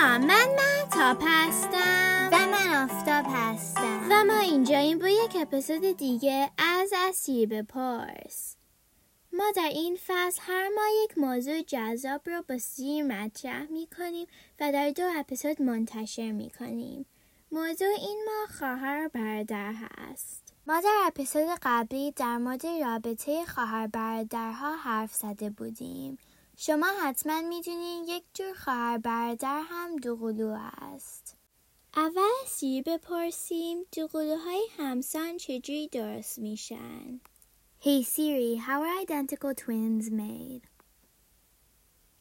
سلام، من مهتاب هستم و من آفتاب هستم و ما اینجاییم با یک اپیزود دیگه از اسیب پارس. ما در این فصل هر ماه یک موضوع جذاب رو با سیر مطرح میکنیم و در 2 اپیزود منتشر میکنیم. موضوع این ماه خواهر و برادر هست. ما در اپیزود قبلی در مورد رابطه خواهر برادرها حرف زده بودیم. شما حتما میدونین یک جور خواهر برادر هم دوقلو است. اول سری بپرسیم دوقلوهای همسان چجوری درست میشن. Hey Siri, how are identical twins made?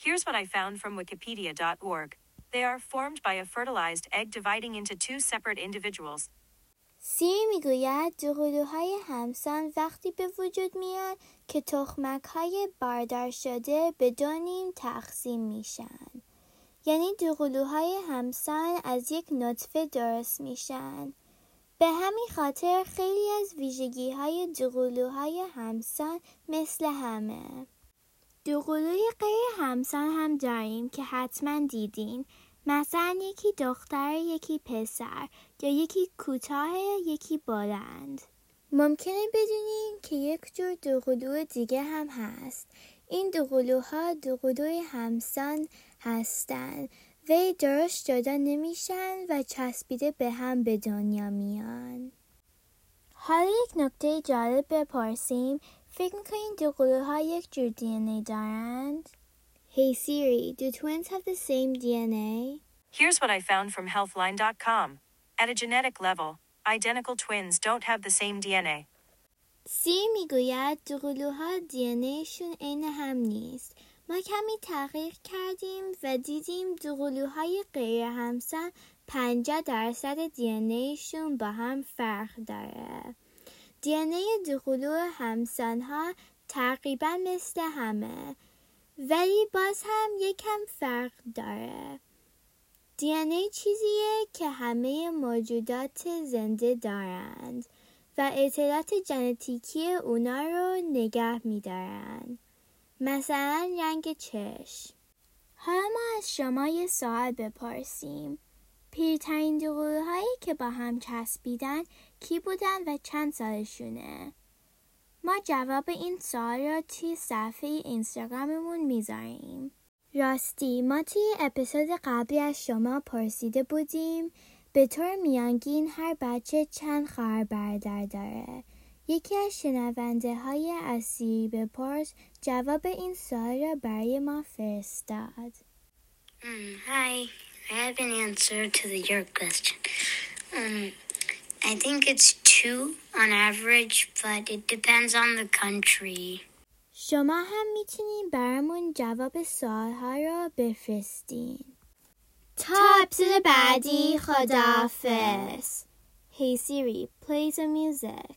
Here's what I found from wikipedia.org. They are formed by a fertilized egg dividing into 2 separate individuals. سیری میگوید دوقلوهای همسان وقتی به وجود میان که تخمک‌های باردار شده به 2 نیم تقسیم میشن. یعنی دوقلوهای همسان از یک نطفه درست میشن. به همین خاطر خیلی از ویژگی‌های دوقلوهای همسان مثل همه. دوقلوی غیر همسان هم داریم که حتما دیدین. مثلا یکی دختر، یکی پسر یا یکی کوتاه، یکی بلند. ممکنه بدونین که یک جور دوقلو دیگه هم هست. این دوقلوها دوقلوی همسان هستن و درست جدا نمیشن و چسبیده به هم به دنیا میان. حالا یک نکته جالب بپرسیم. فکر میکنین دوقلوها یک جور دی ان ای دارند؟ Hey Siri, do twins have the same DNA? Here's what I found from healthline.com. At a genetic level, identical twins don't have the same DNA. Siri میگوید دوقلوها DNA شون عین هم نیست. ما کمی تحقیق کردیم و دیدیم دوقلوهای غیر همسان 50% DNA شون با هم فرق داره. DNA دوقلو همسان ها تقریبا مثل همه. ولی باز هم یکم فرق داره. DNA چیزیه که همه موجودات زنده دارند و اطلاعات ژنتیکی اونا رو نگه می‌دارن. مثلا رنگ چشم. حالا ما از شما یه سوال بپرسیم. پیرترین دوقلوهایی که با هم چسبیدن کی بودن و چند سالشونه؟ ما جواب این سوال را توی صفحه اینستاگراممون میذاریم. راستی ما توی اپیزود قبلی از شما پرسیده بودیم به طور میانگین هر بچه چند خواهر برادر داره. یکی از شنونده های اسیب پارس جواب این سوال را برای ما فرستاد. Hi, I have an answer to your question. I think it's 2 on average, but it depends on the country. شما هم میتونین برامون جواب سوال‌ها را بفرستین. تا اپیزود بعدی خداحافظ. Hey Siri, play some music.